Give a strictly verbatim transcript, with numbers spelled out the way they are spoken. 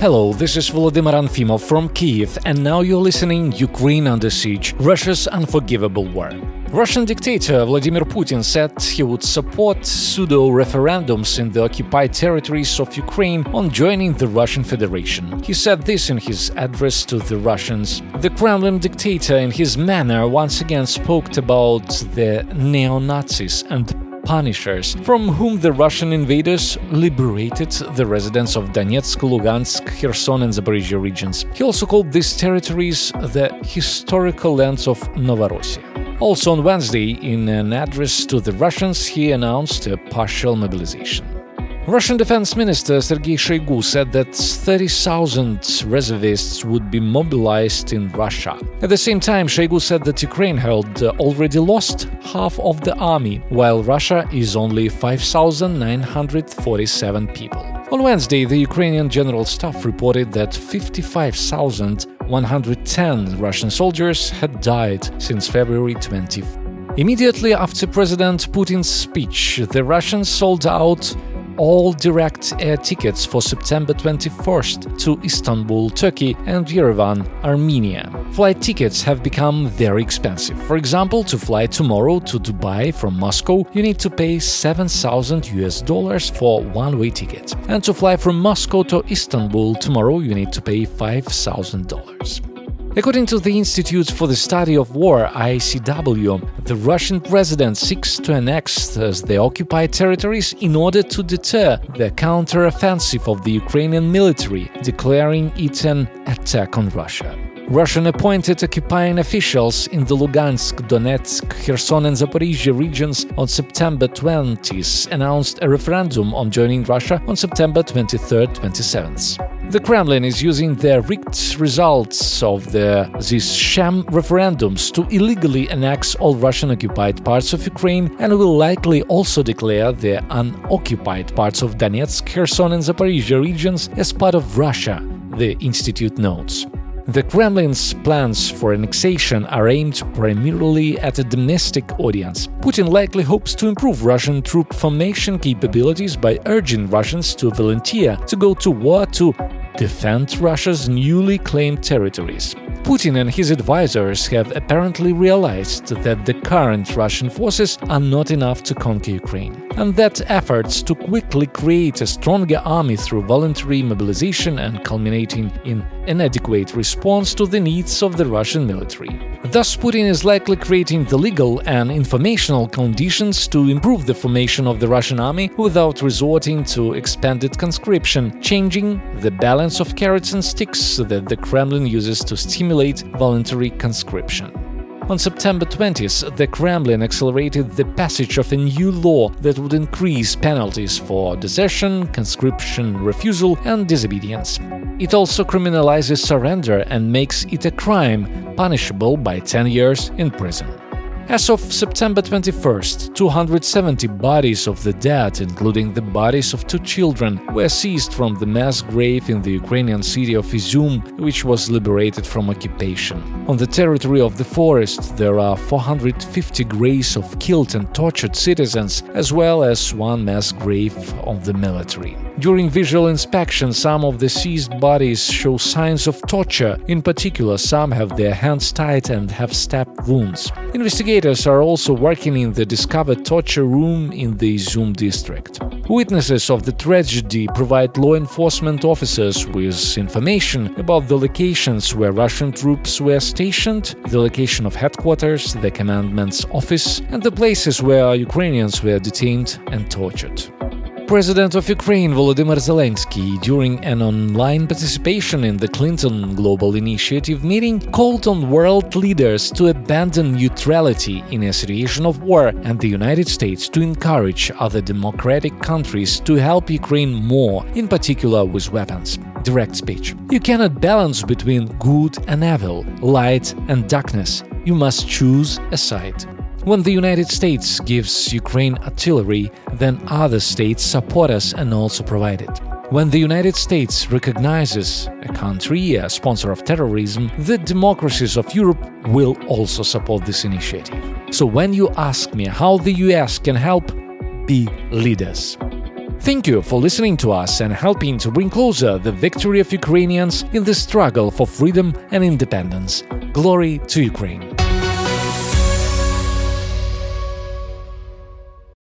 Hello, this is Volodymyr Anfimov from Kyiv, and now you're listening Ukraine Under Siege, Russia's Unforgivable War. Russian dictator Vladimir Putin said he would support pseudo-referendums in the occupied territories of Ukraine on joining the Russian Federation. He said this in his address to the Russians. The Kremlin dictator in his manner once again spoke about the neo-Nazis and Punishers, from whom the Russian invaders liberated the residents of Donetsk, Lugansk, Kherson and Zaporizhzhia regions. He also called these territories the historical lands of Novorossiya. Also on Wednesday, in an address to the Russians, he announced a partial mobilization. Russian Defense Minister Sergei Shoigu said that thirty thousand reservists would be mobilized in Russia. At the same time, Shoigu said that Ukraine had already lost half of the army, while Russia is only five thousand nine hundred forty-seven people. On Wednesday, the Ukrainian General Staff reported that fifty-five thousand one hundred ten Russian soldiers had died since February twenty-fourth. Immediately after President Putin's speech, the Russians sold out all direct air tickets for September twenty-first to Istanbul, Turkey, and Yerevan, Armenia. Flight tickets have become very expensive. For example, to fly tomorrow to Dubai from Moscow, you need to pay seven thousand US dollars for one-way ticket. And to fly from Moscow to Istanbul tomorrow, you need to pay five thousand dollars. According to the Institute for the Study of War, I S C W, the Russian president seeks to annex the occupied territories in order to deter the counter-offensive of the Ukrainian military, declaring it an attack on Russia. Russian-appointed occupying officials in the Lugansk, Donetsk, Kherson and Zaporizhzhia regions on September twentieth announced a referendum on joining Russia on September twenty-third to twenty-seventh. The Kremlin is using the rigged results of the, these sham referendums to illegally annex all Russian-occupied parts of Ukraine and will likely also declare the unoccupied parts of Donetsk, Kherson and Zaporizhzhia regions as part of Russia, the Institute notes. The Kremlin's plans for annexation are aimed primarily at a domestic audience. Putin likely hopes to improve Russian troop formation capabilities by urging Russians to volunteer to go to war to defend Russia's newly claimed territories. Putin and his advisors have apparently realized that the current Russian forces are not enough to conquer Ukraine, and that efforts to quickly create a stronger army through voluntary mobilization and culminating in inadequate response to the needs of the Russian military. Thus, Putin is likely creating the legal and informational conditions to improve the formation of the Russian army without resorting to expanded conscription, changing the balance of carrots and sticks that the Kremlin uses to stimulate voluntary conscription. On September twentieth, the Kremlin accelerated the passage of a new law that would increase penalties for desertion, conscription, refusal, and disobedience. It also criminalizes surrender and makes it a crime, punishable by ten years in prison. As of September twenty-first, two hundred seventy bodies of the dead, including the bodies of two children, were seized from the mass grave in the Ukrainian city of Izum, which was liberated from occupation. On the territory of the forest, there are four hundred fifty graves of killed and tortured citizens, as well as one mass grave of the military. During visual inspection, some of the seized bodies show signs of torture. In particular, some have their hands tied and have stab wounds. Investigators are also working in the discovered torture room in the Izum district. Witnesses of the tragedy provide law enforcement officers with information about the locations where Russian troops were stationed, the location of headquarters, the commandment's office, and the places where Ukrainians were detained and tortured. President of Ukraine Volodymyr Zelensky, during an online participation in the Clinton Global Initiative meeting, called on world leaders to abandon neutrality in a situation of war and the United States to encourage other democratic countries to help Ukraine more, in particular with weapons. Direct speech. You cannot balance between good and evil, light and darkness. You must choose a side. When the United States gives Ukraine artillery, then other states support us and also provide it. When the United States recognizes a country, a sponsor of terrorism, the democracies of Europe will also support this initiative. So when you ask me how the U S can help, be leaders. Thank you for listening to us and helping to bring closer the victory of Ukrainians in the struggle for freedom and independence. Glory to Ukraine!